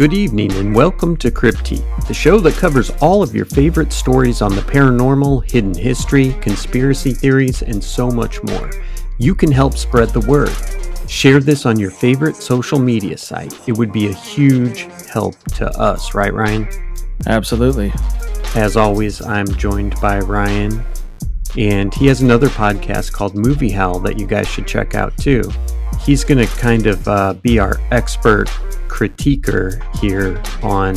Good evening and welcome to Crypty, the show that covers all of your favorite stories on the paranormal, hidden history, conspiracy theories, and so much more. You can help spread the word. Share this on your favorite social media site. It would be a huge help to us, right, Ryan? Absolutely. As always, I'm joined by Ryan, and he has another podcast called Movie Howl that you guys should check out too. He's going to kind of be our expert critiquer here on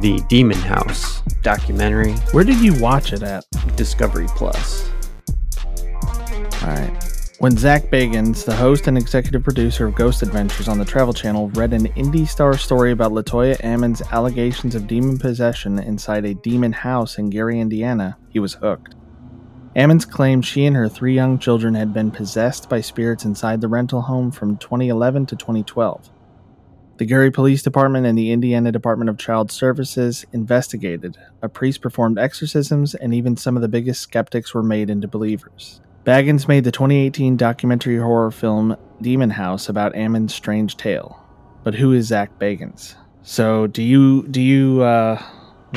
the Demon House documentary. Where did you watch it at? Discovery Plus. All right. When Zak Bagans, the host and executive producer of Ghost Adventures on the Travel Channel, read an Indie Star story about Latoya Ammons' allegations of demon possession inside a demon house in Gary, Indiana, he was hooked. Ammons claimed she and her three young children had been possessed by spirits inside the rental home from 2011 to 2012. The Gary Police Department and the Indiana Department of Child Services investigated. A priest performed exorcisms, and even some of the biggest skeptics were made into believers. Bagans made the 2018 documentary horror film Demon House about Ammons' strange tale. But who is Zak Bagans? So do you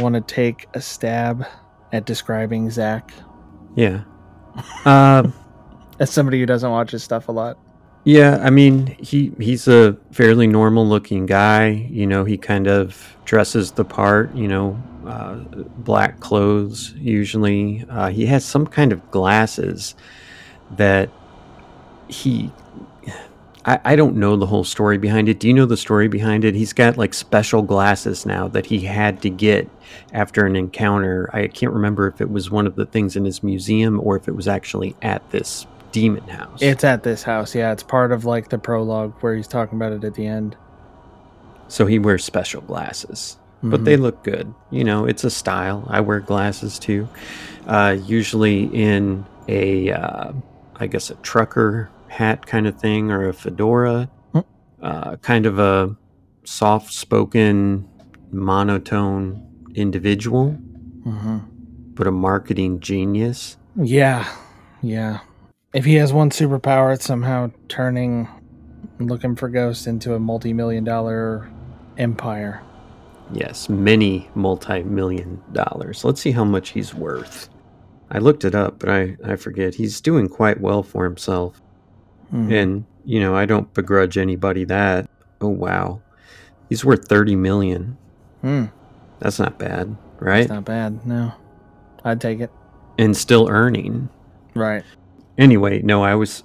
want to take a stab at describing Zak? Yeah. As somebody who doesn't watch his stuff a lot. Yeah, I mean, he's a fairly normal-looking guy. You know, he kind of dresses the part, you know, black clothes usually. He has some kind of glasses that I don't know the whole story behind it. Do you know the story behind it? He's got like special glasses now that he had to get after an encounter. I can't remember if it was one of the things in his museum or if it was actually at this demon house. It's at this house, yeah. It's part of like the prologue where he's talking about it at the end. So he wears special glasses, mm-hmm. but they look good. You know, it's a style. I wear glasses too. Usually in a trucker hat kind of thing, or a fedora, kind of a soft-spoken, monotone individual, mm-hmm. but a marketing genius. Yeah. If he has one superpower, it's somehow turning Looking for Ghosts into a multi-million-dollar empire. Yes, many multi-million dollars. Let's see how much he's worth. I looked it up, but I forget. He's doing quite well for himself. And, you know, I don't begrudge anybody that. Oh, wow. He's worth $30 million. That's not bad, right? It's not bad, no. I'd take it. And still earning. Right. Anyway, no, I was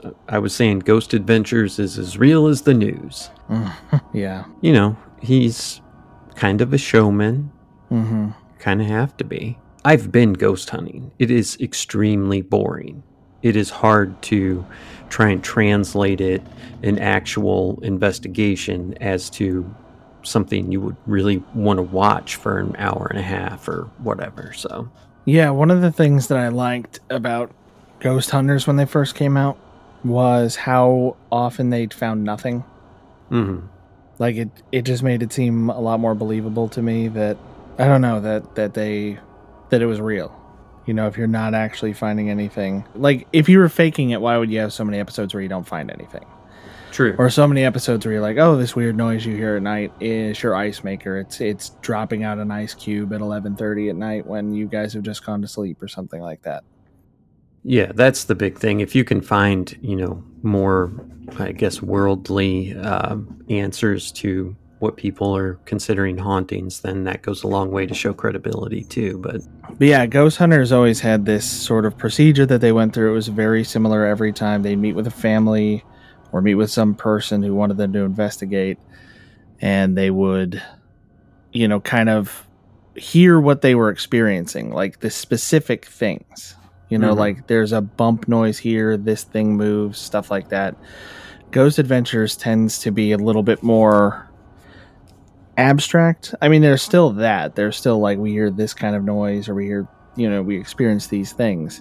saying Ghost Adventures is as real as the news. Yeah. You know, he's kind of a showman. Mm-hmm. Kind of have to be. I've been ghost hunting. It is extremely boring. It is hard to try and translate it, an actual investigation, as to something you would really want to watch for an hour and a half or whatever. So, yeah, one of the things that I liked about Ghost Hunters when they first came out was how often they found nothing. Mm-hmm. Like it just made it seem a lot more believable to me that that it was real. You know, if you're not actually finding anything, like if you were faking it, why would you have so many episodes where you don't find anything? True. Or so many episodes where you're like, oh, this weird noise you hear at night is your ice maker. It's dropping out an ice cube at 11:30 at night when you guys have just gone to sleep or something like that. Yeah, that's the big thing. If you can find, you know, more, I guess, worldly answers to what people are considering hauntings, then that goes a long way to show credibility too. But yeah, Ghost Hunters always had this sort of procedure that they went through. It was very similar every time. They'd meet with a family or meet with some person who wanted them to investigate, and they would, you know, kind of hear what they were experiencing, like the specific things, you know, mm-hmm. like there's a bump noise here, this thing moves, stuff like that. Ghost Adventures tends to be a little bit more abstract. I mean, there's still that. There's still like, we hear this kind of noise, or we hear, you know, we experience these things.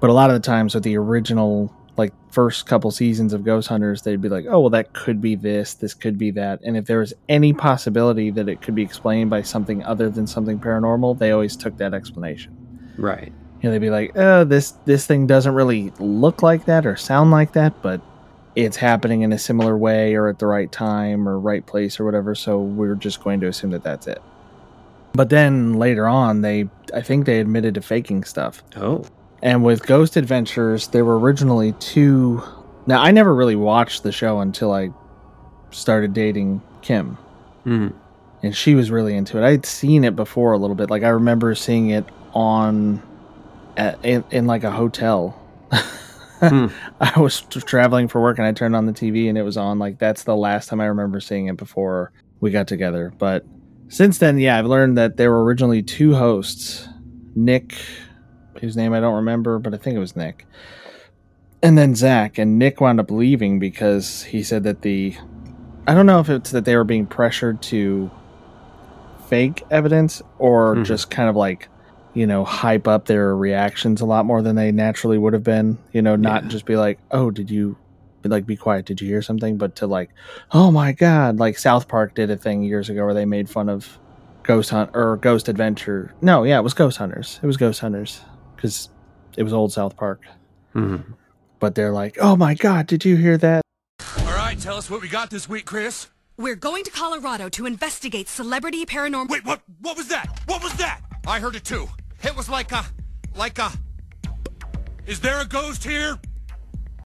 But a lot of the times with the original, like first couple seasons of Ghost Hunters, they'd be like, oh, well, that could be this, this could be that. And if there was any possibility that it could be explained by something other than something paranormal, they always took that explanation. Right. You know, they'd be like, oh, this thing doesn't really look like that or sound like that, but it's happening in a similar way or at the right time or right place or whatever. So we're just going to assume that that's it. But then later on, I think they admitted to faking stuff. Oh. And with Ghost Adventures, there were originally two. Now, I never really watched the show until I started dating Kim. Mm-hmm. And she was really into it. I'd seen it before a little bit. Like, I remember seeing it on in like a hotel. I was traveling for work and I turned on the TV and it was on. Like, that's the last time I remember seeing it before we got together. But since then, yeah, I've learned that there were originally two hosts, Nick, whose name I don't remember, but I think it was Nick, and then Zach. And Nick wound up leaving because he said that I don't know if it's that they were being pressured to fake evidence or just kind of like, you know, hype up their reactions a lot more than they naturally would have been, you know, not just be like, oh, did you, like, be quiet, did you hear something? But to like, oh my God, like South Park did a thing years ago where they made fun of Ghost Hunt or Ghost Adventure. No, yeah, it was Ghost Hunters. It was Ghost Hunters because it was old South Park. Mm-hmm. But they're like, oh my God, did you hear that? All right, tell us what we got this week, Chris. We're going to Colorado to investigate celebrity paranormal. Wait, what was that? What was that? I heard it too. It was like a, is there a ghost here?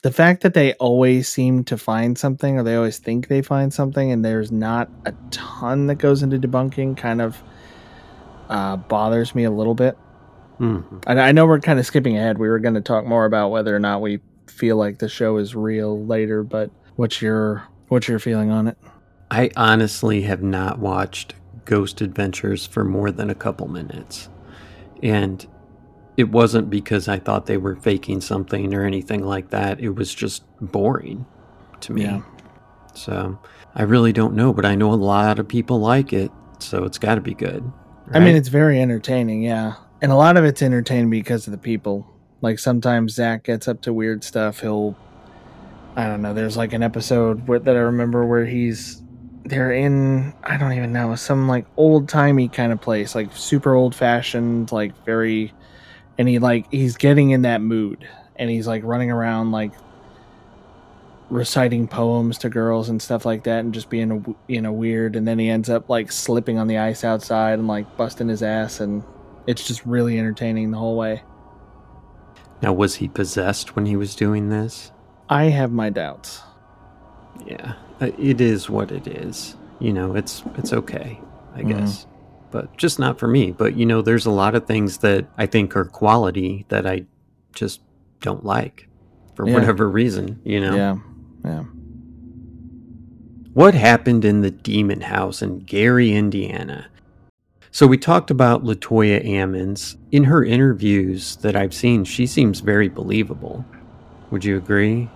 The fact that they always seem to find something, or they always think they find something, and there's not a ton that goes into debunking kind of bothers me a little bit. Mm-hmm. And I know we're kind of skipping ahead. We were going to talk more about whether or not we feel like the show is real later, but what's your feeling on it? I honestly have not watched Ghost Adventures for more than a couple minutes. And it wasn't because I thought they were faking something or anything like that. It was just boring to me. Yeah. So I really don't know, but I know a lot of people like it, so it's got to be good. Right? I mean, it's very entertaining, yeah. And a lot of it's entertaining because of the people. Like, sometimes Zach gets up to weird stuff. I don't know, there's like an episode that I remember where they're in, I don't even know, some like old-timey kind of place, like super old-fashioned, like very, and he's getting in that mood, and he's like running around like reciting poems to girls and stuff like that, and just being, you know, weird, and then he ends up like slipping on the ice outside and like busting his ass, and it's just really entertaining the whole way. Now, was he possessed when he was doing this? I have my doubts. Yeah, it is what it is. You know, it's okay, I guess. But just not for me. But, you know, there's a lot of things that I think are quality that I just don't like for whatever reason, you know. Yeah, yeah. What happened in the Demon House in Gary, Indiana? So we talked about Latoya Ammons. In her interviews that I've seen, she seems very believable. Would you agree?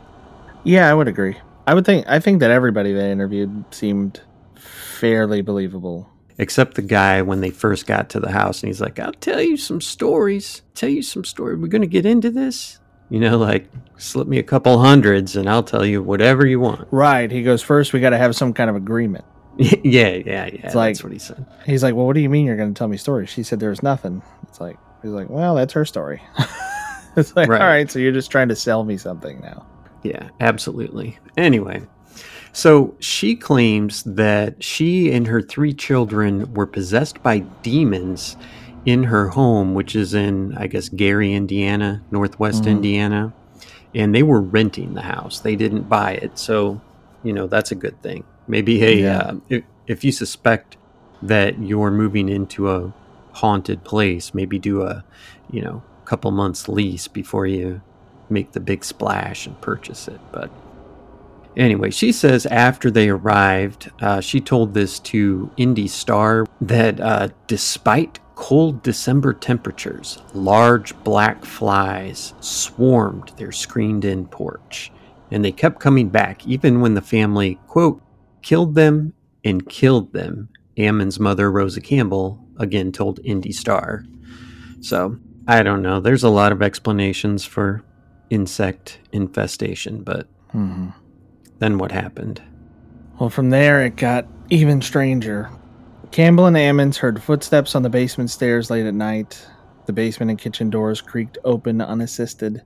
Yeah, I would agree. I think that everybody they interviewed seemed fairly believable. Except the guy when they first got to the house, and he's like, I'll tell you some stories. We're going to get into this. You know, like, slip me a couple hundreds and I'll tell you whatever you want. Right. He goes, first, we got to have some kind of agreement. Yeah. It's like, that's what he said. He's like, well, what do you mean you're going to tell me stories? She said there's nothing. He's like, well, that's her story. It's like, right. All right, so you're just trying to sell me something now. Yeah, absolutely. Anyway, so she claims that she and her 3 children were possessed by demons in her home, which is in, I guess, Gary, Indiana, Northwest Indiana. And they were renting the house. They didn't buy it. So, you know, that's a good thing. Maybe, hey, if you suspect that you're moving into a haunted place, maybe do a, you know, couple months lease before you make the big splash and purchase it. But anyway, she says after they arrived, she told this to Indie Star that despite cold December temperatures, large black flies swarmed their screened-in porch, and they kept coming back even when the family, quote, killed them and killed them. Ammon's mother, Rosa Campbell, again told Indie Star. So, I don't know. There's a lot of explanations for insect infestation, but then what happened? Well, from there, it got even stranger. Campbell and Ammons heard footsteps on the basement stairs late at night. The basement and kitchen doors creaked open unassisted.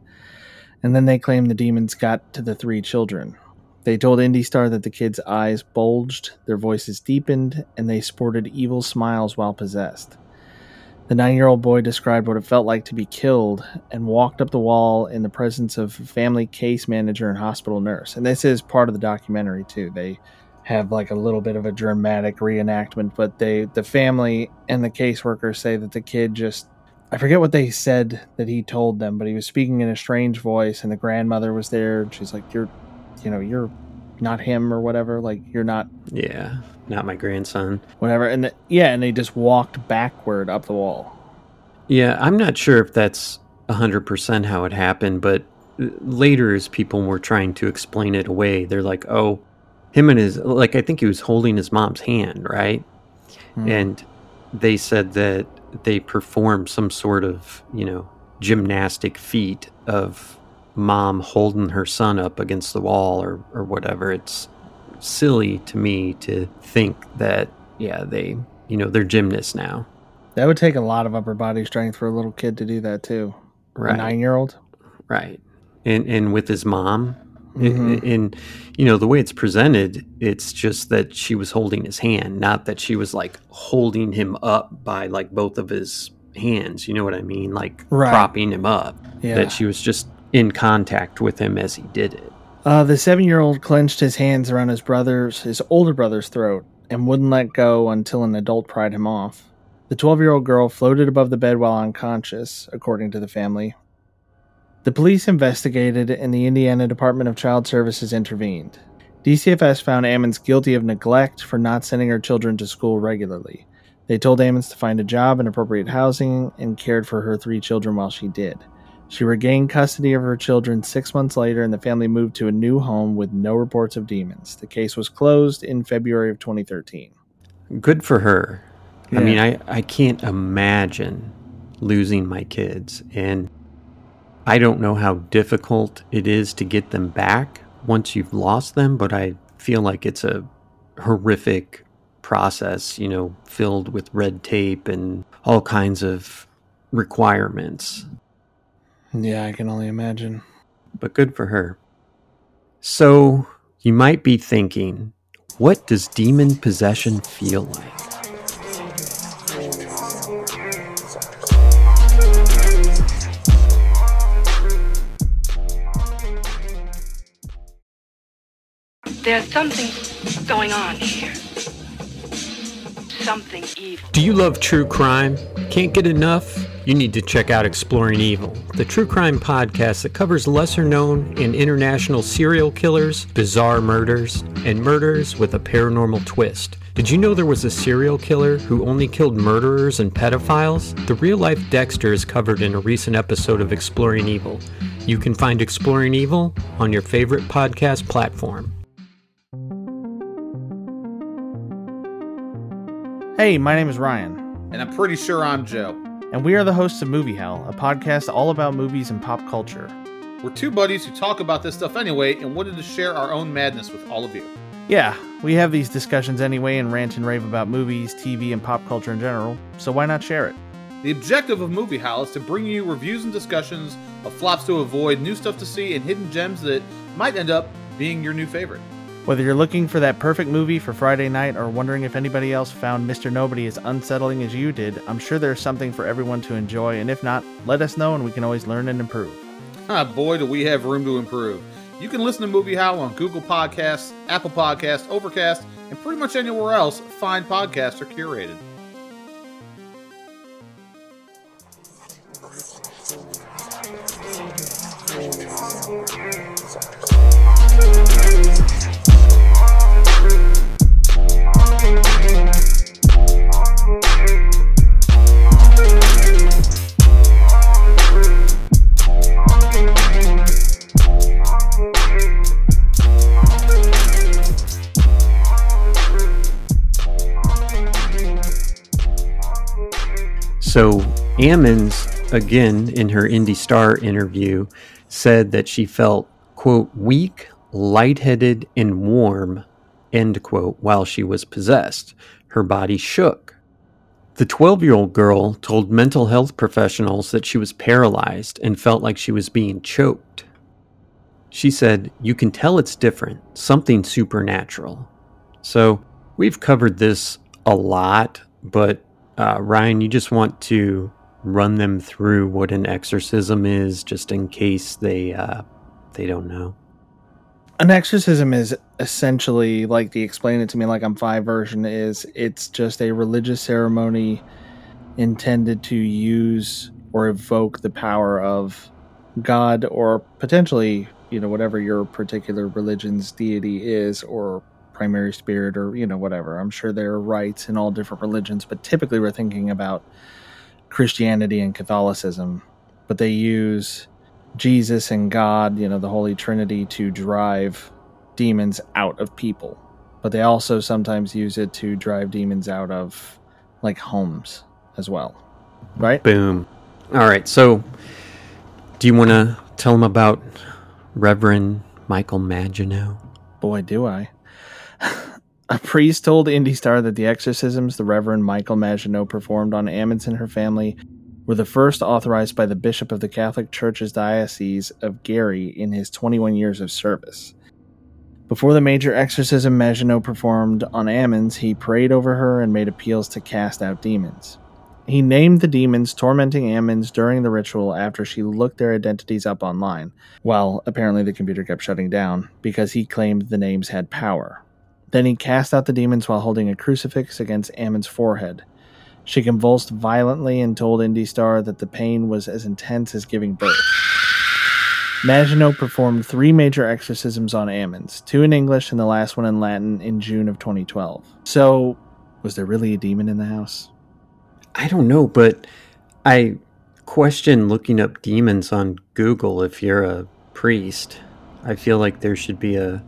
And then they claimed the demons got to the 3 children. They told Indie Star that the kids' eyes bulged, their voices deepened, and they sported evil smiles while possessed. The 9-year-old boy described what it felt like to be killed and walked up the wall in the presence of family case manager and hospital nurse. And this is part of the documentary, too. They have like a little bit of a dramatic reenactment, but the family and the caseworker say that the kid just... I forget what they said that he told them, but he was speaking in a strange voice, and the grandmother was there, and she's like, you're not him or whatever. Like, you're not... Yeah, not my grandson. Whatever. And and they just walked backward up the wall. Yeah, I'm not sure if that's 100% how it happened, but later as people were trying to explain it away, they're like, oh, him and his... Like, I think he was holding his mom's hand, right? Hmm. And they said that they performed some sort of, gymnastic feat of... mom holding her son up against the wall or whatever. It's silly to me to think that, they, they're gymnasts now. That would take a lot of upper body strength for a little kid to do that too. Right. A 9-year-old. Right. And with his mom. Mm-hmm. And, the way it's presented, it's just that she was holding his hand, not that she was like holding him up by like both of his hands. You know what I mean? Like right. Propping him up. Yeah. That she was just in contact with him as he did it. The 7-year-old clenched his hands around his older brother's throat and wouldn't let go until an adult pried him off. The 12-year-old girl floated above the bed while unconscious, according to the family. The police investigated and the Indiana Department of Child Services intervened. DCFS found Ammons guilty of neglect for not sending her children to school regularly. They told Ammons to find a job and appropriate housing and cared for her 3 children while she did. She regained custody of her children 6 months later, and the family moved to a new home with no reports of demons. The case was closed in February of 2013. Good for her. Yeah. I mean, I can't imagine losing my kids, and I don't know how difficult it is to get them back once you've lost them, but I feel like it's a horrific process, filled with red tape and all kinds of requirements. Yeah, I can only imagine. But good for her. So, you might be thinking, what does demon possession feel like? There's something going on here. Something evil. Do you love true crime? Can't get enough? You need to check out Exploring Evil, the true crime podcast that covers lesser-known and international serial killers, bizarre murders, and murders with a paranormal twist. Did you know there was a serial killer who only killed murderers and pedophiles? The real-life Dexter is covered in a recent episode of Exploring Evil. You can find Exploring Evil on your favorite podcast platform. Hey, my name is Ryan. And I'm pretty sure I'm Joe. And we are the hosts of Movie Howl, a podcast all about movies and pop culture. We're 2 buddies who talk about this stuff anyway and wanted to share our own madness with all of you. Yeah, we have these discussions anyway and rant and rave about movies, TV, and pop culture in general, so why not share it? The objective of Movie Howl is to bring you reviews and discussions of flops to avoid, new stuff to see, and hidden gems that might end up being your new favorite. Whether you're looking for that perfect movie for Friday night or wondering if anybody else found Mr. Nobody as unsettling as you did, I'm sure there's something for everyone to enjoy, and if not, let us know and we can always learn and improve. Ah, boy, do we have room to improve. You can listen to Movie Howl on Google Podcasts, Apple Podcasts, Overcast, and pretty much anywhere else fine podcasts are curated. So Ammons, again, in her Indie Star interview, said that she felt, quote, weak, lightheaded, and warm, end quote, while she was possessed. Her body shook. The 12-year-old girl told mental health professionals that she was paralyzed and felt like she was being choked. She said, "You can tell it's different, something supernatural." So we've covered this a lot, but Ryan, you just want to run them through what an exorcism is, just in case they don't know. An exorcism is essentially, like the Explain It to Me Like I'm Five version is, it's just a religious ceremony intended to use or evoke the power of God, or potentially, you know, whatever your particular religion's deity is, or primary spirit, or, you know, whatever. I'm sure there are rites in all different religions, but typically we're thinking about Christianity and Catholicism. But they use Jesus and God, you know, the Holy Trinity, to drive demons out of people. But they also sometimes use it to drive demons out of, like, homes as well. Right? Boom. All right, so do you want to tell them about Reverend Michael Maginot? Boy, do I. A priest told Indie Star that the exorcisms the Reverend Michael Maginot performed on Ammons and her family were the first authorized by the bishop of the Catholic Church's Diocese of Gary in his 21 years of service. Before the major exorcism Maginot performed on Ammons, he prayed over her and made appeals to cast out demons. He named the demons tormenting Ammons during the ritual after she looked their identities up online, while apparently the computer kept shutting down because he claimed the names had power. Then he cast out the demons while holding a crucifix against Ammons' forehead. She convulsed violently and told Indie Star that the pain was as intense as giving birth. Maginot performed 3 major exorcisms on Ammons, 2 in English and the last one in Latin in June of 2012. So, was there really a demon in the house? I don't know, but I question looking up demons on Google if you're a priest. I feel like there should be a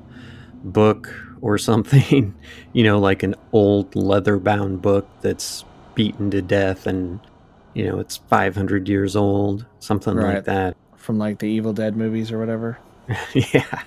book or something, you know, like an old leather-bound book that's beaten to death and, you know, it's 500 years old, something like that. From like the Evil Dead movies or whatever? Yeah.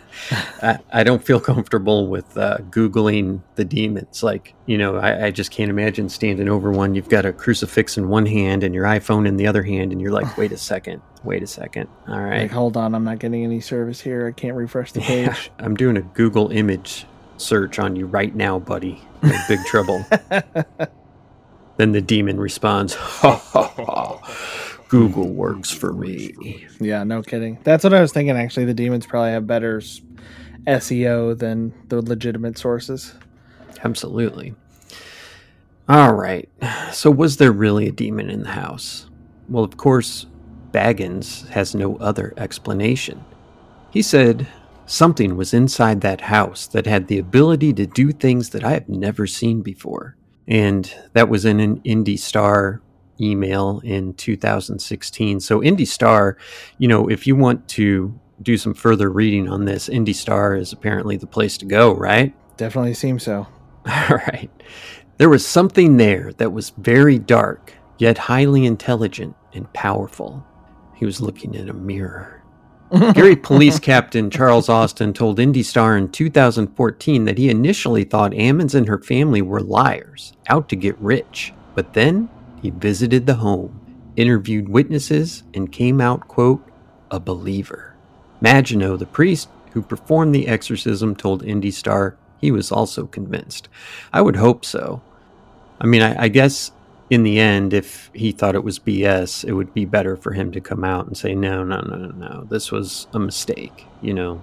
I don't feel comfortable with Googling the demons. Like, you know, I just can't imagine standing over one. You've got a crucifix in one hand and your iPhone in the other hand, and you're like, wait a second. All right. Like, hold on, I'm not getting any service here. I can't refresh the page. Yeah, I'm doing a Google image search on you right now, buddy. You're in big trouble. Then the demon responds, "Ha ha ha, Google works for me." Yeah, no kidding. That's what I was thinking, actually. The demons probably have better SEO than the legitimate sources. Absolutely. All right. So was there really a demon in the house? Well, of course, Bagans has no other explanation. He said, "Something was inside that house that had the ability to do things that I have never seen before." And that was in an Indie Star email in 2016. So Indie Star, you know, if you want to do some further reading on this, Indie Star is apparently the place to go, right? Definitely seems so. All right. "There was something there that was very dark, yet highly intelligent and powerful. He was looking in a mirror." Gary Police Captain Charles Austin told Indie Star in 2014 that he initially thought Ammons and her family were liars, out to get rich. But then he visited the home, interviewed witnesses, and came out, quote, "a believer." Maginot, the priest who performed the exorcism, told Indie Star he was also convinced. I would hope so. I mean, I guess in the end, if he thought it was BS, it would be better for him to come out and say, no, this was a mistake, you know?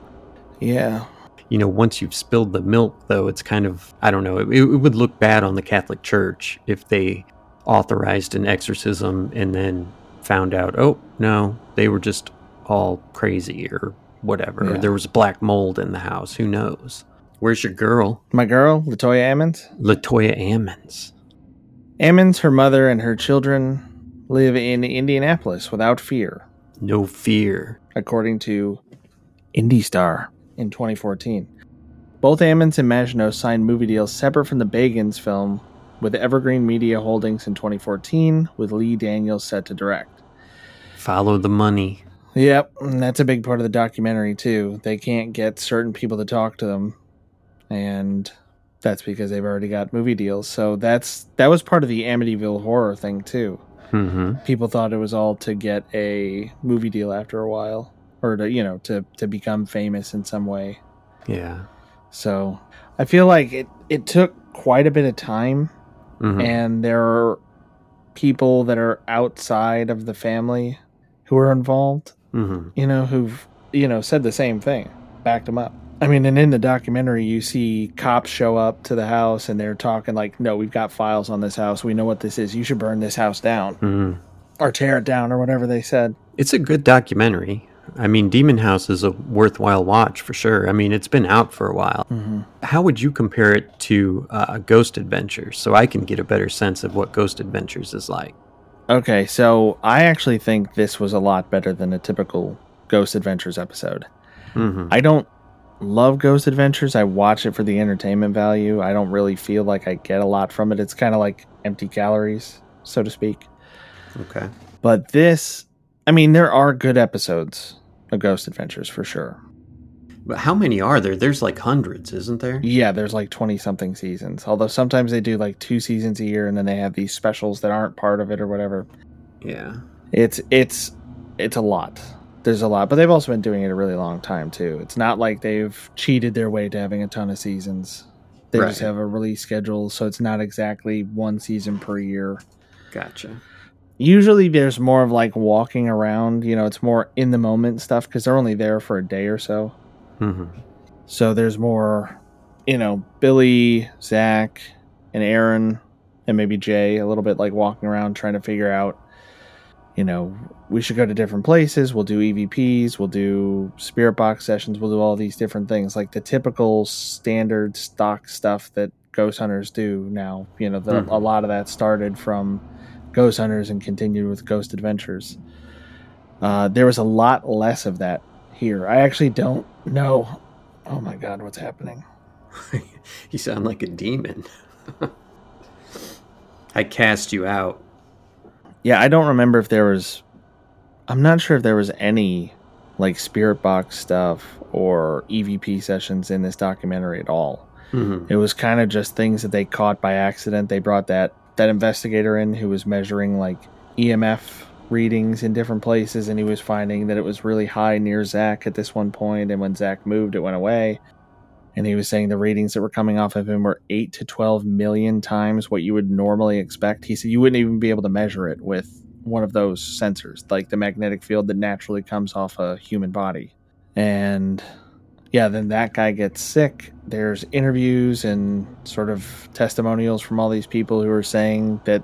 Yeah. You know, once you've spilled the milk, though, it's kind of, I don't know, it would look bad on the Catholic Church if they authorized an exorcism and then found out, oh, no, they were just all crazy or whatever. Yeah. Or there was black mold in the house. Who knows? Where's your girl? My girl, Latoya Ammons? Latoya Ammons. Ammons, her mother, and her children live in Indianapolis without fear. No fear. According to Indie Star in 2014. Both Ammons and Maginot signed movie deals separate from the Bagans film with Evergreen Media Holdings in 2014, with Lee Daniels set to direct. Follow the money. Yep, and that's a big part of the documentary, too. They can't get certain people to talk to them, and that's because they've already got movie deals. So that was part of the Amityville horror thing, too. Mm-hmm. People thought it was all to get a movie deal after a while. or to, you know, to become famous in some way. Yeah. So I feel like it took quite a bit of time, mm-hmm. and there are people that are outside of the family who are involved, mm-hmm. you know, who've, you know, said the same thing, backed them up. I mean, and in the documentary, you see cops show up to the house and they're talking like, no, we've got files on this house. We know what this is. You should burn this house down, mm-hmm. or tear it down or whatever they said. It's a good documentary. I mean, Demon House is a worthwhile watch for sure. I mean, it's been out for a while. Mm-hmm. How would you compare it to Ghost Adventures, so I can get a better sense of what Ghost Adventures is like? Okay, so I actually think this was a lot better than a typical Ghost Adventures episode. Mm-hmm. I don't love Ghost Adventures. I watch it for the entertainment value. I don't really feel like I get a lot from it. It's kind of like empty calories, so to speak. Okay. But this, I mean, there are good episodes of Ghost Adventures for sure. But how many are there? There's like hundreds, isn't there? Yeah, there's like 20-something seasons. Although sometimes they do like 2 seasons a year, and then they have these specials that aren't part of it or whatever. Yeah. It's a lot. There's a lot, but they've also been doing it a really long time too. It's not like they've cheated their way to having a ton of seasons. They just have a release schedule, so it's not exactly one season per year. Gotcha. Usually there's more of like walking around, you know, it's more in the moment stuff because they're only there for a day or so. Mm-hmm. So there's more, you know, Billy, Zach, and Aaron, and maybe Jay, a little bit like walking around trying to figure out, you know, we should go to different places. We'll do EVPs. We'll do spirit box sessions. We'll do all these different things, like the typical standard stock stuff that ghost hunters do now. You know, mm-hmm. a lot of that started from Ghost Hunters and continued with Ghost Adventures. There was a lot less of that here. I actually don't know. Oh my God, what's happening? You sound like a demon. I cast you out. Yeah, I don't remember if there was... I'm not sure if there was any, like, spirit box stuff or EVP sessions in this documentary at all. Mm-hmm. It was kind of just things that they caught by accident. They brought that investigator in who was measuring, like, EMF readings in different places, and he was finding that it was really high near Zach at this one point, and when Zach moved, it went away. And he was saying the readings that were coming off of him were 8 to 12 million times what you would normally expect. He said you wouldn't even be able to measure it with one of those sensors, like the magnetic field that naturally comes off a human body. And yeah, then that guy gets sick. There's interviews and sort of testimonials from all these people who are saying that,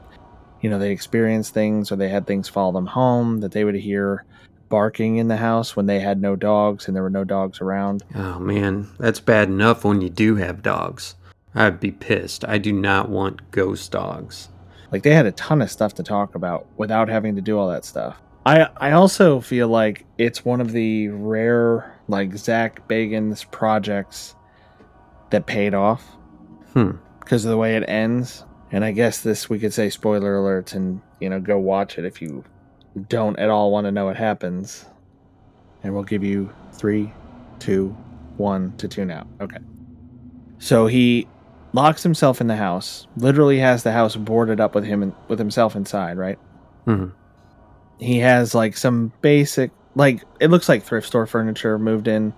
you know, they experienced things or they had things follow them home, that they would hear barking in the house when they had no dogs and there were no dogs around. Oh man, that's bad enough when you do have dogs. I'd be pissed. I do not want ghost dogs. Like, they had a ton of stuff to talk about without having to do all that stuff. I also feel like it's one of the rare, like, Zak Bagans projects that paid off. Because of the way it ends. And I guess this, we could say spoiler alerts, and, you know, go watch it if you don't at all want to know what happens. And we'll give you 3, 2, 1 to tune out. Okay. So he locks himself in the house, literally has the house boarded up with him and with himself inside, right? Mm-hmm. He has like some basic, like, it looks like thrift store furniture moved in,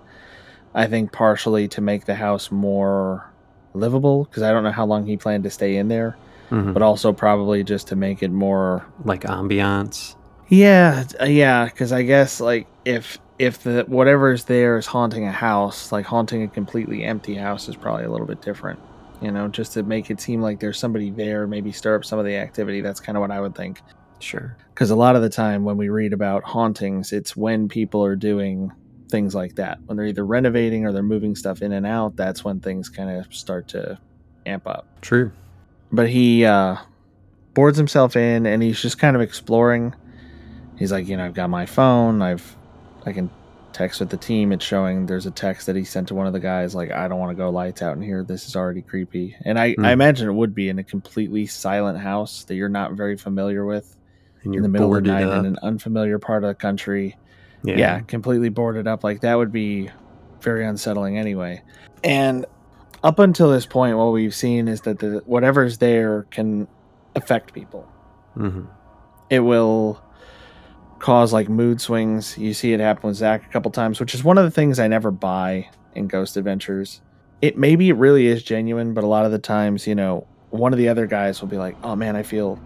I think partially to make the house more livable, because I don't know how long he planned to stay in there, mm-hmm. but also probably just to make it more like ambiance. Yeah, because I guess, like, if the whatever's there is haunting a house, like haunting a completely empty house is probably a little bit different, you know, just to make it seem like there's somebody there, maybe stir up some of the activity. That's kind of what I would think. Sure. Because a lot of the time when we read about hauntings, it's when people are doing things like that. When they're either renovating or they're moving stuff in and out, that's when things kind of start to amp up. True. But he boards himself in and he's just kind of exploring. He's like, you know, I've got my phone. I can text with the team. It's showing there's a text that he sent to one of the guys, like, I don't want to go lights out in here. This is already creepy. And I imagine it would be in a completely silent house that you're not very familiar with, and you're in the middle of the night in an unfamiliar part of the country. Yeah, completely boarded up. Like, that would be very unsettling anyway. And up until this point, what we've seen is that whatever's there can affect people. Mm-hmm. It will cause like mood swings. You see it happen with Zach a couple times, which is one of the things I never buy in Ghost Adventures. It maybe really is genuine, but a lot of the times, you know, one of the other guys will be like, oh man, I feel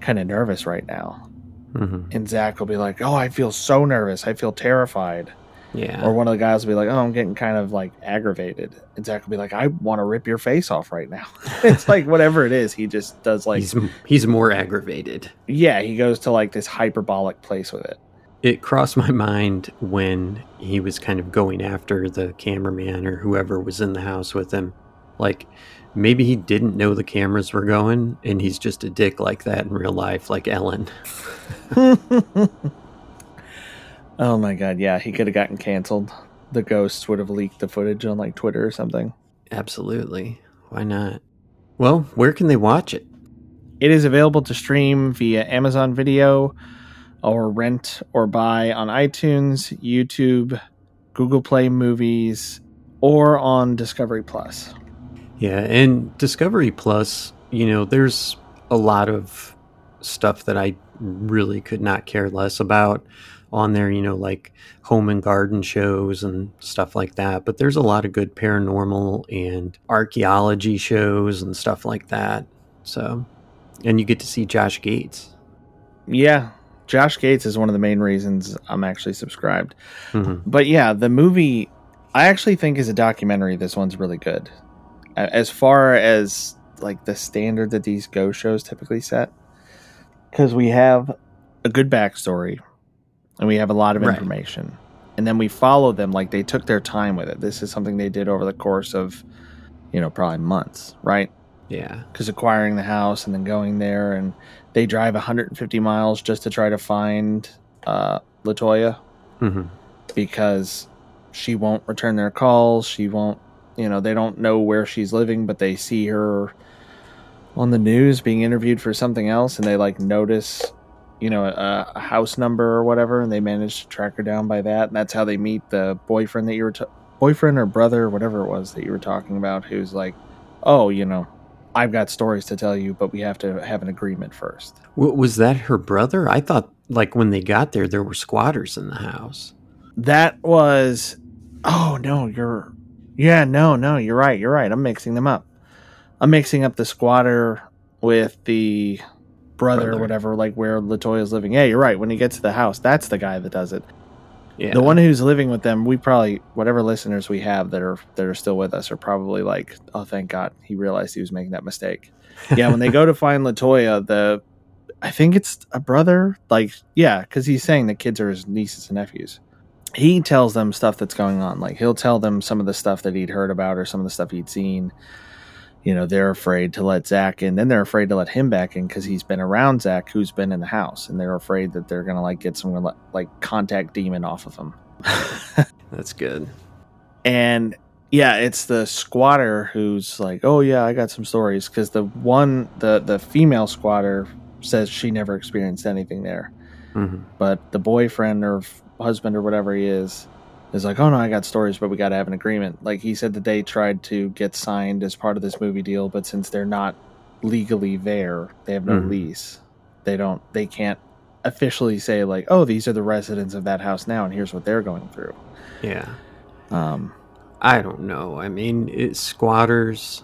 kind of nervous right now. Mm-hmm. And Zach will be like, oh, I feel so nervous. I feel terrified. Yeah. Or one of the guys will be like, oh, I'm getting kind of like aggravated. And Zach will be like, I want to rip your face off right now. It's like whatever it is, he just does like... He's more aggravated. Yeah, he goes to like this hyperbolic place with it. It crossed my mind when he was kind of going after the cameraman or whoever was in the house with him. Like, maybe he didn't know the cameras were going, and he's just a dick like that in real life, like Ellen. Oh my god, yeah, he could have gotten canceled. The ghosts would have leaked the footage on like Twitter or something. Absolutely. Why not? Well, where can they watch it? It is available to stream via Amazon Video or rent or buy on iTunes, YouTube, Google Play Movies, or on Discovery Plus. Yeah, and Discovery Plus, you know, there's a lot of stuff that I really could not care less about on there, you know, like home and garden shows and stuff like that. But there's a lot of good paranormal and archaeology shows and stuff like that. So, and you get to see Josh Gates. Yeah, Josh Gates is one of the main reasons I'm actually subscribed. Mm-hmm. But yeah, the movie, I actually think as a documentary, this one's really good. As far as like the standard that these ghost shows typically set, because we have a good backstory and we have a lot of information, right, and then we follow them. Like, they took their time with it. This is something they did over the course of, you know, probably months, right? Yeah. Because acquiring the house and then going there, and they drive 150 miles just to try to find Latoya, mm-hmm, because she won't return their calls. She won't, you know, they don't know where she's living, but they see her on the news being interviewed for something else, and they like notice, you know, a house number or whatever, and they manage to track her down by that. And that's how they meet the boyfriend that you were boyfriend or brother, whatever it was that you were talking about, who's like, oh, you know, I've got stories to tell you, but we have to have an agreement first. Was that her brother? I thought, like, when they got there, there were squatters in the house. That was... Oh, no, you're... Yeah, no, you're right. You're right. I'm mixing them up. I'm mixing up the squatter with the brother or whatever, like where Latoya's living. Yeah, you're right. When he gets to the house, that's the guy that does it. Yeah. The one who's living with them, we probably, whatever listeners we have that are still with us, are probably like, oh, thank God he realized he was making that mistake. Yeah, when they go to find Latoya, I think it's a brother. Like, yeah, because he's saying the kids are his nieces and nephews. He tells them stuff that's going on. Like, he'll tell them some of the stuff that he'd heard about or some of the stuff he'd seen. You know, they're afraid to let Zach in. Then they're afraid to let him back in because he's been around Zach, who's been in the house. And they're afraid that they're going to, like, get some, like, contact demon off of him. That's good. And, yeah, it's the squatter who's like, oh, yeah, I got some stories. Because the female squatter says she never experienced anything there. Mm-hmm. But the boyfriend or husband or whatever he is like, oh no, I got stories, but we got to have an agreement. Like, he said that they tried to get signed as part of this movie deal, but since they're not legally there, they have no lease. They can't officially say like, oh, these are the residents of that house now, and here's what they're going through. Yeah. I don't know. I mean, it's squatters.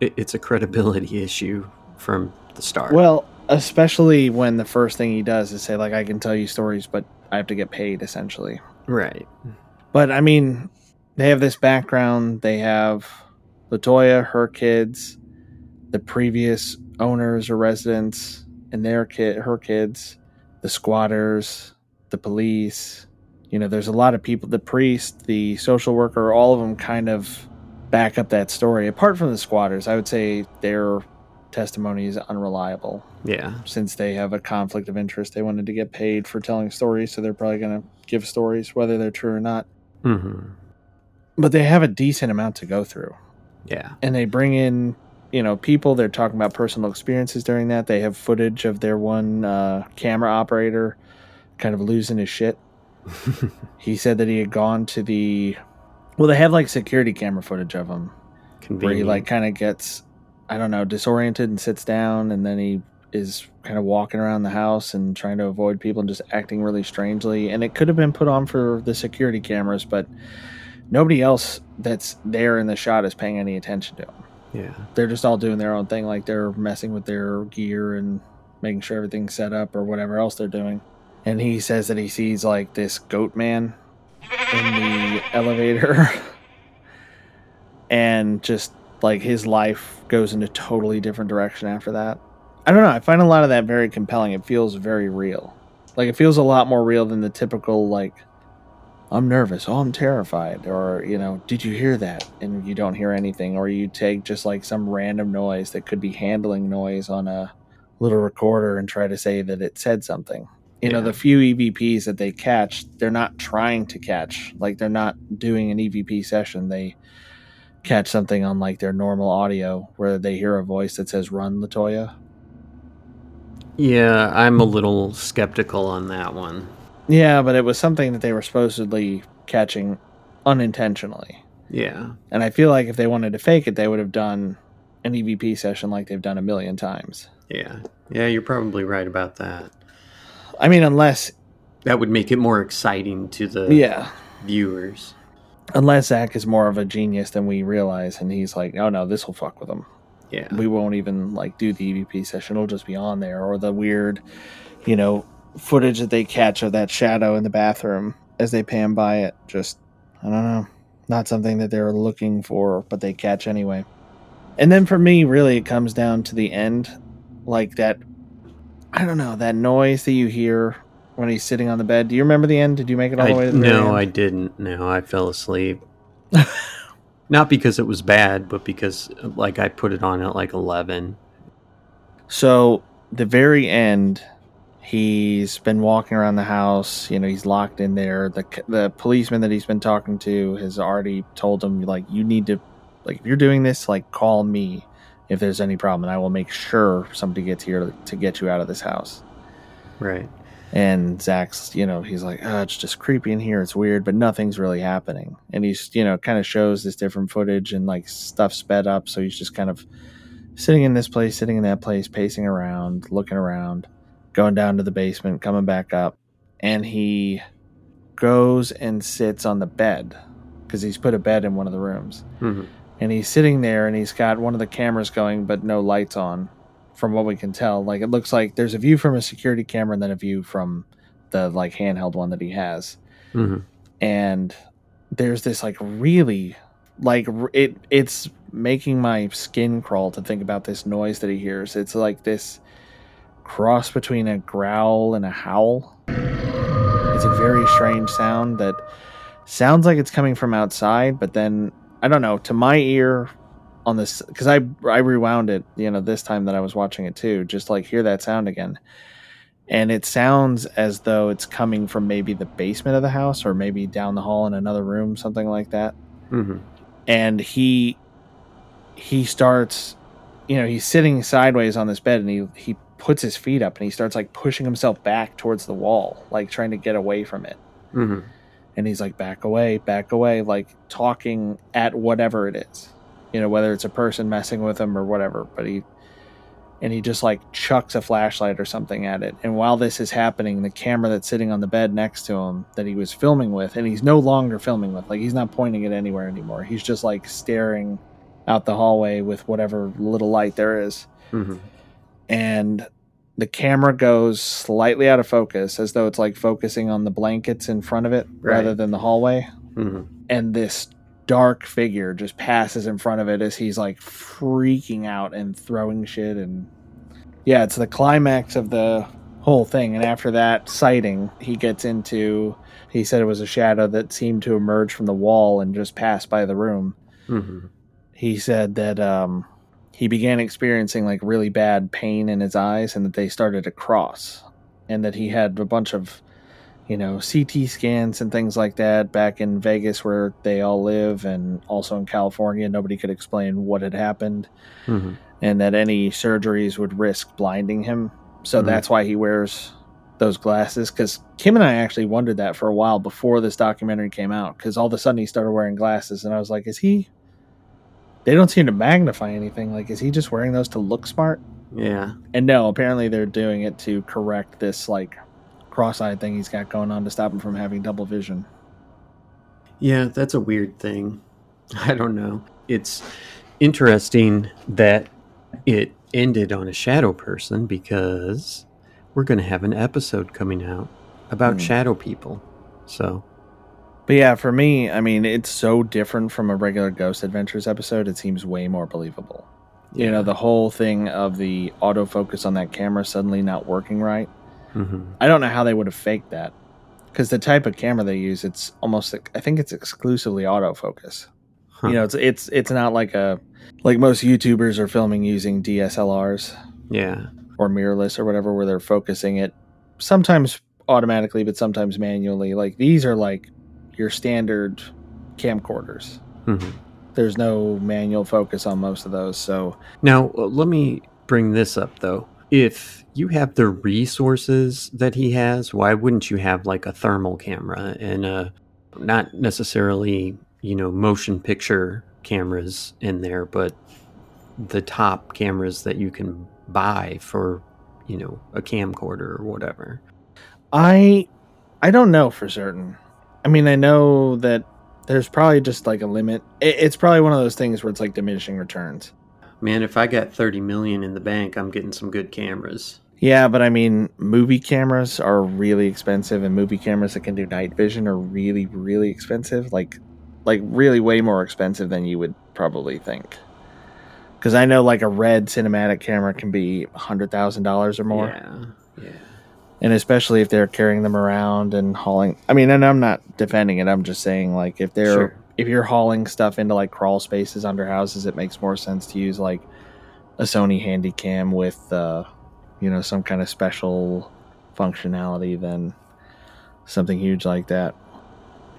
It's a credibility issue from the start. Well, especially when the first thing he does is say like, I can tell you stories, but I have to get paid, essentially. Right. But, I mean, they have this background. They have Latoya, her kids, the previous owners or residents, and her kids, the squatters, the police. You know, there's a lot of people. The priest, the social worker, all of them kind of back up that story. Apart from the squatters, I would say their testimony is unreliable. Yeah, since they have a conflict of interest, they wanted to get paid for telling stories, so they're probably going to give stories whether they're true or not. Mm-hmm. But they have a decent amount to go through. Yeah, and they bring in, you know, people. They're talking about personal experiences during that. They have footage of their one camera operator kind of losing his shit. He said that he had gone to they have like security camera footage of him, where he like kind of gets, I don't know, disoriented and sits down, and then he is kind of walking around the house and trying to avoid people and just acting really strangely. And it could have been put on for the security cameras, but nobody else that's there in the shot is paying any attention to them. Yeah. They're just all doing their own thing. Like they're messing with their gear and making sure everything's set up or whatever else they're doing. And he says that he sees like this goat man in the elevator and just like his life goes in a totally different direction after that. I don't know. I find a lot of that very compelling. It feels very real. Like it feels a lot more real than the typical, like, I'm nervous. Oh, I'm terrified. Or, you know, did you hear that? And you don't hear anything. Or you take just like some random noise that could be handling noise on a little recorder and try to say that it said something. You know, the few EVPs that they catch, they're not trying to catch. Like they're not doing an EVP session. They catch something on like their normal audio where they hear a voice that says, "Run, Latoya." Yeah, I'm a little skeptical on that one. Yeah, but it was something that they were supposedly catching unintentionally. Yeah. And I feel like if they wanted to fake it, they would have done an EVP session like they've done a million times. Yeah. Yeah, you're probably right about that. I mean, unless... that would make it more exciting to the viewers. Unless Zach is more of a genius than we realize, and he's like, oh no, this will fuck with him. Yeah. We won't even like do the EVP session. It'll just be on there. Or the weird, you know, footage that they catch of that shadow in the bathroom as they pan by it. Just, I don't know, not something that they're looking for, but they catch anyway. And then for me, really, it comes down to the end. Like that, I don't know, that noise that you hear when he's sitting on the bed. Do you remember the end? Did you make it all the way to the end? No, I didn't. No, I fell asleep. Not because it was bad, but because like I put it on at like 11. So the very end, he's been walking around the house. You know, he's locked in there. The policeman that he's been talking to has already told him, like, you need to, like, if you're doing this, like, call me if there's any problem, and I will make sure somebody gets here to get you out of this house. Right. And Zach's, you know, he's like, oh, it's just creepy in here. It's weird, but nothing's really happening. And he's, you know, kind of shows this different footage and like stuff sped up. So he's just kind of sitting in this place, sitting in that place, pacing around, looking around, going down to the basement, coming back up. And he goes and sits on the bed because he's put a bed in one of the rooms. Mm-hmm. And he's sitting there and he's got one of the cameras going, but no lights on. From what we can tell, like it looks like there's a view from a security camera and then a view from the like handheld one that he has. Mm-hmm. And there's this like really like it's making my skin crawl to think about this noise that he hears. It's like this cross between a growl and a howl. It's a very strange sound that sounds like it's coming from outside, but then I don't know, to my ear on this, because I rewound it, you know, this time that I was watching it too, just like hear that sound again, and it sounds as though it's coming from maybe the basement of the house or maybe down the hall in another room, something like that. Mm-hmm. And he starts, you know, he's sitting sideways on this bed, and he puts his feet up and he starts like pushing himself back towards the wall, like trying to get away from it. Mm-hmm. And he's like, back away, like talking at whatever it is. You know, whether it's a person messing with him or whatever, but he just like chucks a flashlight or something at it. And while this is happening, the camera that's sitting on the bed next to him that he was filming with, and he's no longer filming with, like he's not pointing it anywhere anymore. He's just like staring out the hallway with whatever little light there is. Mm-hmm. And the camera goes slightly out of focus as though it's like focusing on the blankets in front of it rather than the hallway. Mm-hmm. And this dark figure just passes in front of it as he's like freaking out and throwing shit. And yeah, it's the climax of the whole thing. And after that sighting, he gets into, he said it was a shadow that seemed to emerge from the wall and just pass by the room. Mm-hmm. He said that he began experiencing like really bad pain in his eyes, and that they started to cross, and that he had a bunch of, you know, CT scans and things like that back in Vegas where they all live, and also in California. Nobody could explain what had happened. Mm-hmm. And that any surgeries would risk blinding him. So mm-hmm. That's why he wears those glasses, because Kim and I actually wondered that for a while before this documentary came out, because all of a sudden he started wearing glasses and I was like, they don't seem to magnify anything. Like, is he just wearing those to look smart? Yeah. And no, apparently they're doing it to correct this, like, cross-eyed thing he's got going on to stop him from having double vision. Yeah, that's a weird thing. I don't know. It's interesting that it ended on a shadow person, because we're going to have an episode coming out about shadow people. So, but yeah, for me, I mean, it's so different from a regular Ghost Adventures episode. It seems way more believable. Yeah. You know, the whole thing of the autofocus on that camera suddenly not working right. Mm-hmm. I don't know how they would have faked that, because the type of camera they use, it's almost, I think it's exclusively autofocus. Huh. You know, it's not like like most YouTubers are filming using DSLRs. Yeah. Or mirrorless or whatever, where they're focusing it sometimes automatically, but sometimes manually. Like, these are like your standard camcorders. Mm-hmm. There's no manual focus on most of those. So now let me bring this up, though. If you have the resources that he has, why wouldn't you have like a thermal camera and not necessarily, you know, motion picture cameras in there, but the top cameras that you can buy for, you know, a camcorder or whatever? I don't know for certain. I mean, I know that there's probably just like a limit. It's probably one of those things where it's like diminishing returns. Man, if I got $30 million in the bank, I'm getting some good cameras. Yeah, but I mean, movie cameras are really expensive, and movie cameras that can do night vision are really, really expensive. Like really way more expensive than you would probably think. Because I know like a Red cinematic camera can be $100,000 or more. Yeah. And especially if they're carrying them around and hauling. I mean, and I'm not defending it. I'm just saying, like, if you're hauling stuff into like crawl spaces under houses, it makes more sense to use like a Sony Handycam with, you know, some kind of special functionality than something huge like that.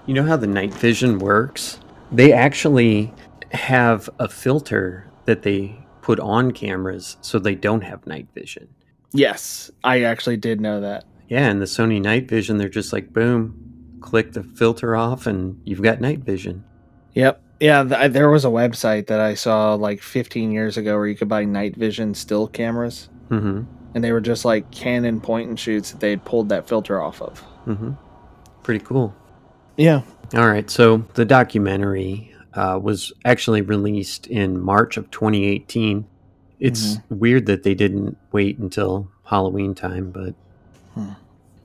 You know how the night vision works? They actually have a filter that they put on cameras so they don't have night vision. Yes, I actually did know that. Yeah, and the Sony night vision, they're just like, boom, click the filter off and you've got night vision. Yep. Yeah, there was a website that I saw like 15 years ago where you could buy night vision still cameras. Mm-hmm. And they were just like Canon point and shoots that they had pulled that filter off of. Mm-hmm. Pretty cool. Yeah. All right, so the documentary was actually released in March of 2018. It's weird that they didn't wait until Halloween time, but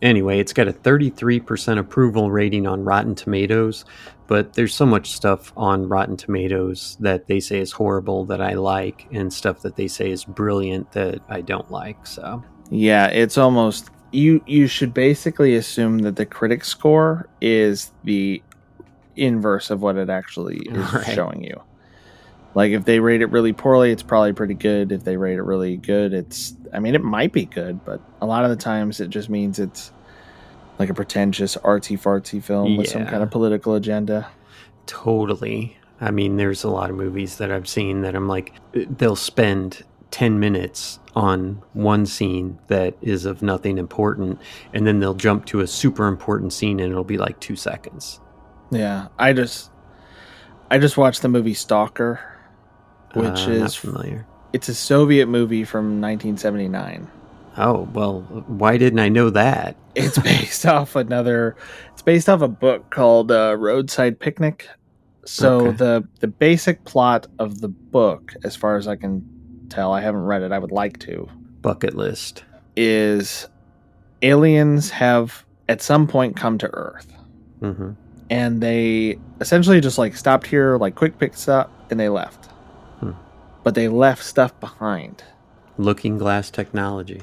anyway, it's got a 33% approval rating on Rotten Tomatoes, but there's so much stuff on Rotten Tomatoes that they say is horrible that I like, and stuff that they say is brilliant that I don't like. So yeah, it's almost, you should basically assume that the critic score is the inverse of what it actually is showing you. Like, if they rate it really poorly, it's probably pretty good. If they rate it really good, it might be good, but a lot of the times it just means it's like a pretentious artsy-fartsy film with some kind of political agenda. Totally. I mean, there's a lot of movies that I've seen that I'm like, they'll spend 10 minutes on one scene that is of nothing important, and then they'll jump to a super important scene and it'll be like 2 seconds. Yeah, I just watched the movie Stalker, which is not familiar. It's a Soviet movie from 1979. Oh, well, why didn't I know that? It's based off a book called Roadside Picnic. So the basic plot of the book, as far as I can tell, I haven't read it, I would like to. Bucket list. Is aliens have at some point come to Earth. Mm-hmm. And they essentially just like stopped here, like quick pick stop, and they left. But they left stuff behind. Looking glass technology.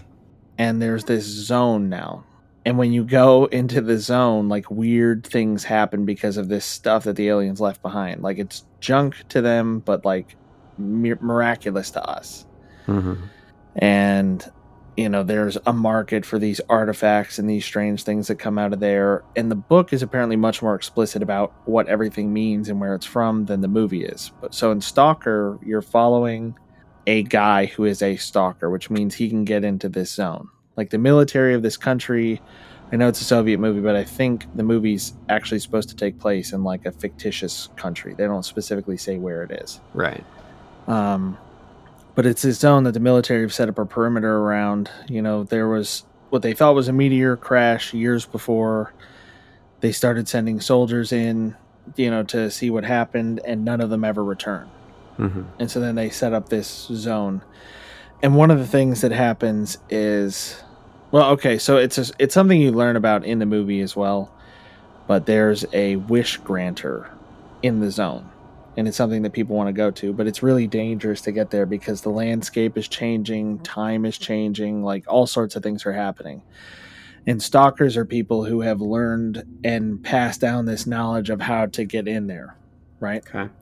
And there's this zone now. And when you go into the zone, like weird things happen because of this stuff that the aliens left behind. Like it's junk to them, but like miraculous to us. Mm-hmm. And you know, there's a market for these artifacts and these strange things that come out of there. And the book is apparently much more explicit about what everything means and where it's from than the movie is. So in Stalker, you're following a guy who is a stalker, which means he can get into this zone. Like the military of this country, I know it's a Soviet movie, but I think the movie's actually supposed to take place in like a fictitious country. They don't specifically say where it is. Right. but it's this zone that the military have set up a perimeter around. You know, there was what they thought was a meteor crash years before. They started sending soldiers in, you know, to see what happened, and none of them ever returned. Mm-hmm. And so then they set up this zone. And one of the things that happens is, well, okay, so it's something you learn about in the movie as well, but there's a wish granter in the zone, and it's something that people want to go to, but it's really dangerous to get there because the landscape is changing, time is changing, like all sorts of things are happening. And stalkers are people who have learned and passed down this knowledge of how to get in there, right? Okay.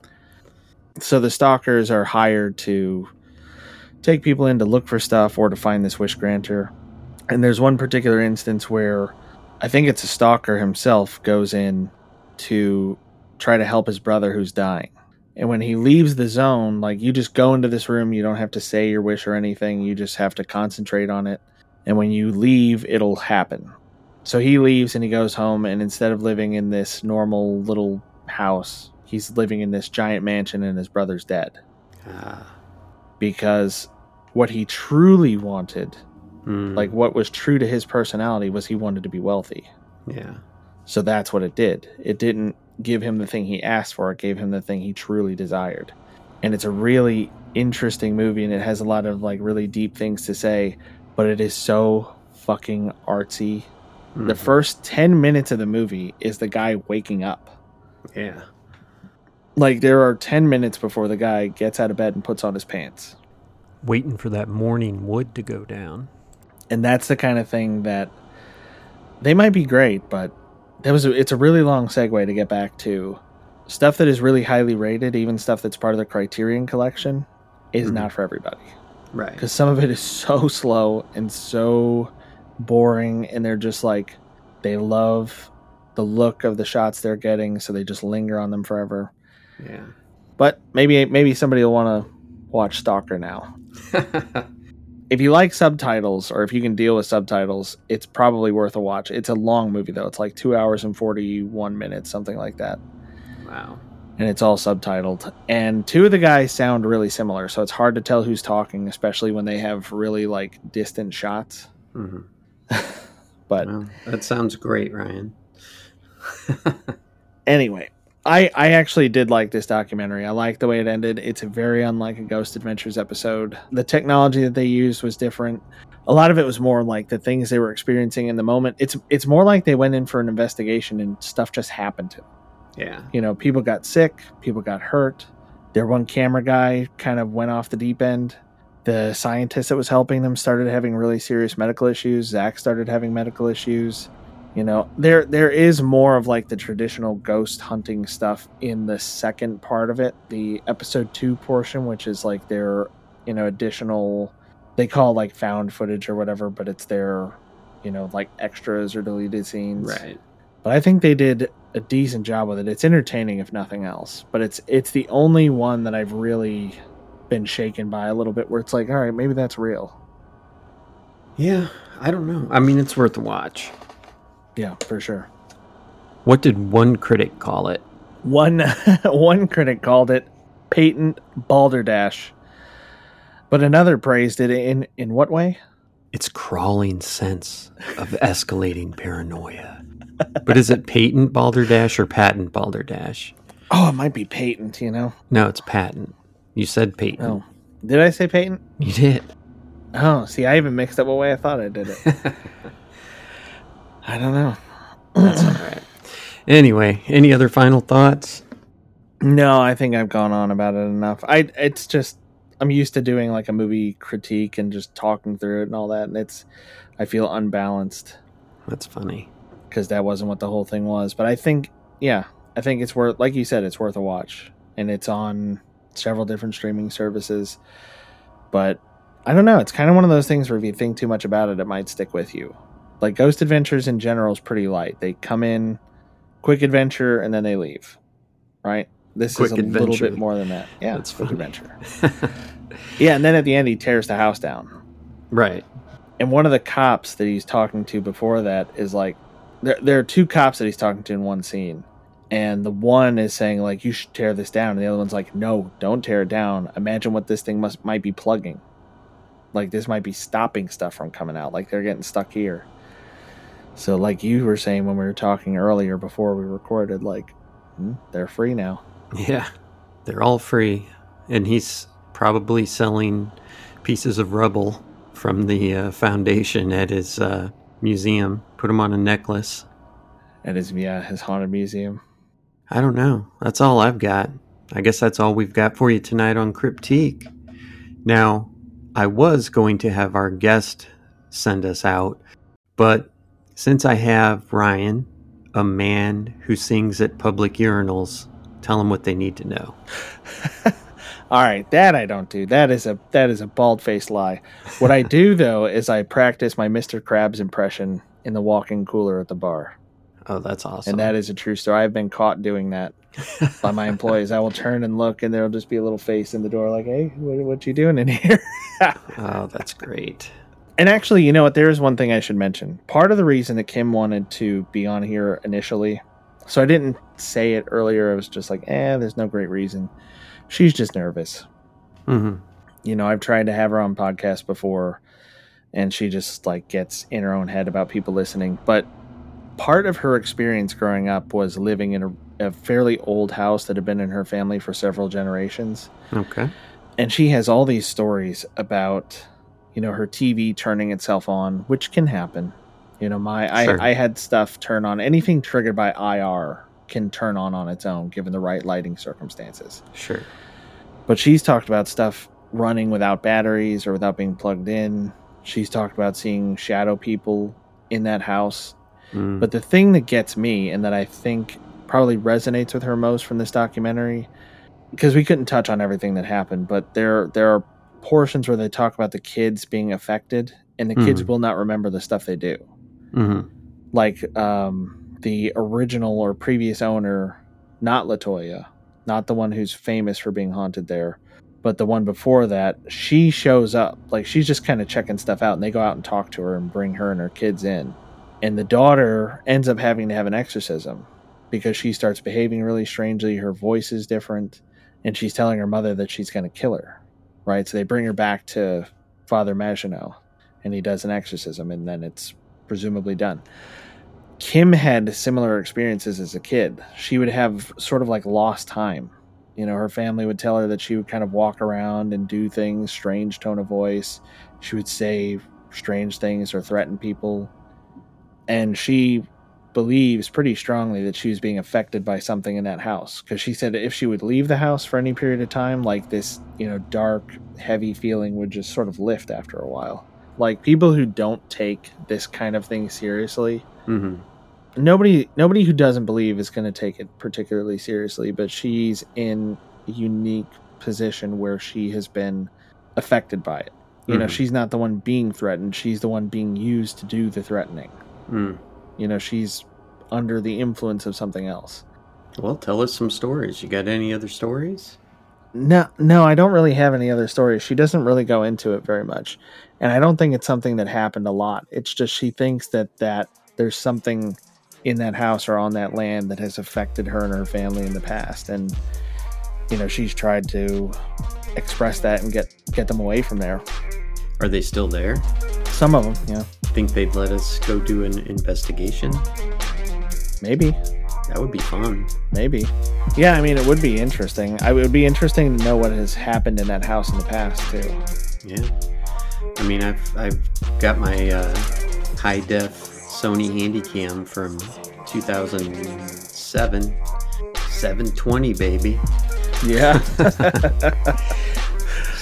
So the stalkers are hired to take people in to look for stuff or to find this wish granter. And there's one particular instance where I think it's a stalker himself goes in to try to help his brother who's dying. And when he leaves the zone, like, you just go into this room. You don't have to say your wish or anything. You just have to concentrate on it. And when you leave, it'll happen. So he leaves and he goes home. And instead of living in this normal little house, he's living in this giant mansion and his brother's dead. Because what he truly wanted, like what was true to his personality, was he wanted to be wealthy. Yeah. So that's what it did. It didn't give him the thing he asked for. It gave him the thing he truly desired. And it's a really interesting movie, and it has a lot of like really deep things to say, but it is so fucking artsy. Mm-hmm. The first 10 minutes of the movie is the guy waking up. Yeah. Like, there are 10 minutes before the guy gets out of bed and puts on his pants. Waiting for that morning wood to go down. And that's the kind of thing that they might be great, but it's a really long segue to get back to stuff that is really highly rated, even stuff that's part of the Criterion collection, is not for everybody. Right. Because some of it is so slow and so boring, and they're just like, they love the look of the shots they're getting, so they just linger on them forever. Yeah, but maybe somebody will want to watch Stalker now. If you like subtitles, or if you can deal with subtitles, it's probably worth a watch. It's a long movie, though. It's like 2 hours and 41 minutes, something like that. Wow. And it's all subtitled. And two of the guys sound really similar, so it's hard to tell who's talking, especially when they have really like distant shots. Mm-hmm. But wow, that sounds great, Ryan. Anyway. I actually did like this documentary. I like the way it ended. It's very unlike a Ghost Adventures episode. The technology that they used was different. A lot of it was more like the things they were experiencing in the moment. It's more like they went in for an investigation and stuff just happened to them. Yeah. You know, people got sick. People got hurt. Their one camera guy kind of went off the deep end. The scientist that was helping them started having really serious medical issues. Zach started having medical issues. You know, there is more of like the traditional ghost hunting stuff in the second part of it, the episode 2 portion, which is like their, you know, additional, they call it like found footage or whatever, but it's their, you know, like extras or deleted scenes. Right. But I think they did a decent job with it. It's entertaining, if nothing else, but it's the only one that I've really been shaken by a little bit, where it's like, all right, maybe that's real. Yeah, I don't know. I mean, it's worth a watch. Yeah, for sure. What did one critic call it? One critic called it patent balderdash. But another praised it in what way? Its crawling sense of escalating paranoia. But is it patent balderdash or patent balderdash? Oh, it might be patent, you know? No, it's patent. You said patent. Oh. Did I say patent? You did. Oh, see, I even mixed up a way I thought I did it. I don't know. That's all right. Anyway, any other final thoughts? No, I think I've gone on about it enough. It's just, I'm used to doing like a movie critique and just talking through it and all that, and I feel unbalanced. That's funny. Because that wasn't what the whole thing was. But I think it's worth, like you said, it's worth a watch. And it's on several different streaming services. But I don't know. It's kind of one of those things where if you think too much about it, it might stick with you. Like, Ghost Adventures in general is pretty light. They come in, quick adventure, and then they leave. Right? This quick is a adventure. Little bit more than that. Yeah, it's quick adventure. Yeah, and then at the end, he tears the house down. Right. And one of the cops that he's talking to before that is like, there are two cops that he's talking to in one scene. And the one is saying, like, you should tear this down. And the other one's like, no, don't tear it down. Imagine what this thing might be plugging. Like, this might be stopping stuff from coming out. Like, they're getting stuck here. So, like you were saying when we were talking earlier before we recorded, like, they're free now. Yeah, they're all free. And he's probably selling pieces of rubble from the foundation at his museum. Put them on a necklace. At his, his haunted museum. I don't know. That's all I've got. I guess that's all we've got for you tonight on Cryptique. Now, I was going to have our guest send us out, but since I have Ryan, a man who sings at public urinals, tell them what they need to know. All right, that I don't do. That is a bald-faced lie. What I do, though, is I practice my Mr. Krabs impression in the walk-in cooler at the bar. Oh, that's awesome. And that is a true story. I've been caught doing that by my employees. I will turn and look, and there will just be a little face in the door like, hey, what you doing in here? Oh, that's great. And actually, you know what? There is one thing I should mention. Part of the reason that Kim wanted to be on here initially, so I didn't say it earlier. I was just like, there's no great reason. She's just nervous. Mm-hmm. You know, I've tried to have her on podcasts before, and she just, like, gets in her own head about people listening. But part of her experience growing up was living in a fairly old house that had been in her family for several generations. Okay. And she has all these stories about, you know, her TV turning itself on, which can happen. You know, sure. I had stuff turn on. Anything triggered by IR can turn on its own, given the right lighting circumstances. Sure. But she's talked about stuff running without batteries or without being plugged in. She's talked about seeing shadow people in that house. Mm. But the thing that gets me and that I think probably resonates with her most from this documentary, because we couldn't touch on everything that happened, but there are portions where they talk about the kids being affected, and the kids will not remember the stuff they do. Mm-hmm. Like the original or previous owner, not Latoya, not the one who's famous for being haunted there, but the one before that, she shows up. Like, she's just kind of checking stuff out, and they go out and talk to her and bring her and her kids in. And the daughter ends up having to have an exorcism because she starts behaving really strangely. Her voice is different, and she's telling her mother that she's going to kill her. Right? So they bring her back to Father Maginot, and he does an exorcism, and then it's presumably done. Kim had similar experiences as a kid. She would have sort of like lost time. You know, her family would tell her that she would kind of walk around and do things, strange tone of voice. She would say strange things or threaten people. And she believes pretty strongly that she was being affected by something in that house, because she said if she would leave the house for any period of time, like this, you know, dark, heavy feeling would just sort of lift after a while. Like, people who don't take this kind of thing seriously, nobody who doesn't believe is going to take it particularly seriously, but she's in a unique position where she has been affected by it. You know, she's not the one being threatened. She's the one being used to do the threatening. You know, she's under the influence of something else. Well, tell us some stories. You got any other stories? No, I don't really have any other stories. She doesn't really go into it very much. And I don't think it's something that happened a lot. It's just she thinks that there's something in that house or on that land that has affected her and her family in the past. And, you know, she's tried to express that and get them away from there. Are they still there? Some of them, yeah. Think they'd let us go do an investigation? Maybe. That would be fun. Maybe. Yeah, I mean, it would be interesting. It would be interesting to know what has happened in that house in the past, too. Yeah. I mean, I've got my high-def Sony Handycam from 2007. 720, baby. Yeah.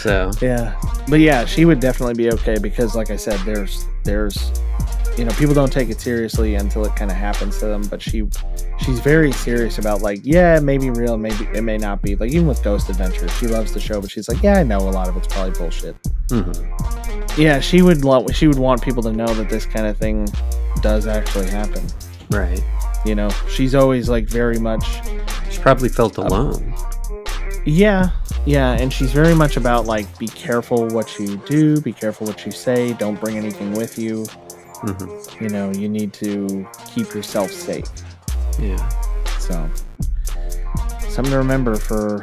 So yeah, but yeah, she would definitely be okay, because like I said, there's you know, people don't take it seriously until it kind of happens to them, but she's very serious about, like, yeah, it may be real, maybe it may not be. Like, even with Ghost Adventures, she loves the show, but she's like, yeah, I know a lot of it's probably bullshit. Yeah, she would want people to know that this kind of thing does actually happen. Right. You know, she's always like very much. She probably felt alone. Yeah, and she's very much about, like, be careful what you do, be careful what you say, don't bring anything with you. You know, you need to keep yourself safe. Yeah. So Something to remember for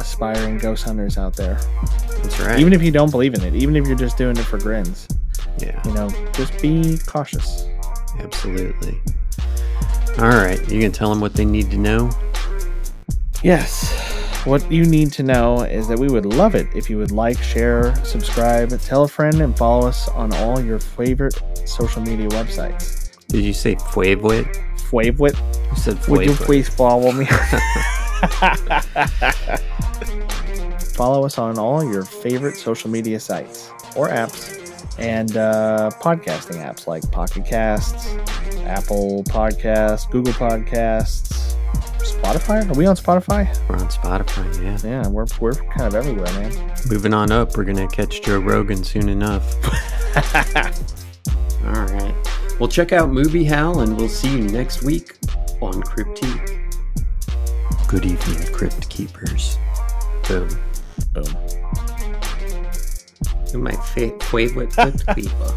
aspiring ghost hunters out there. That's right. Even if you don't believe in it, even if you're just doing it for grins. Yeah. You know, just be cautious. Absolutely. All right. You gonna tell them what they need to know? Yes. What you need to know is that we would love it if you would like, share, subscribe, tell a friend, and follow us on all your favorite social media websites. Did you say favorite? Favorite? You said favorite. Would you please follow me? Follow us on all your favorite social media sites or apps. And podcasting apps like Pocket Casts, Apple Podcasts, Google Podcasts, Spotify. Are we on Spotify? We're on Spotify, yeah. Yeah, we're kind of everywhere, man. Moving on up, we're going to catch Joe Rogan soon enough. All right. Well, check out Movie Howl, and we'll see you next week on Crypty. Good evening, Crypt Keepers. Boom. Boom. My favorite people.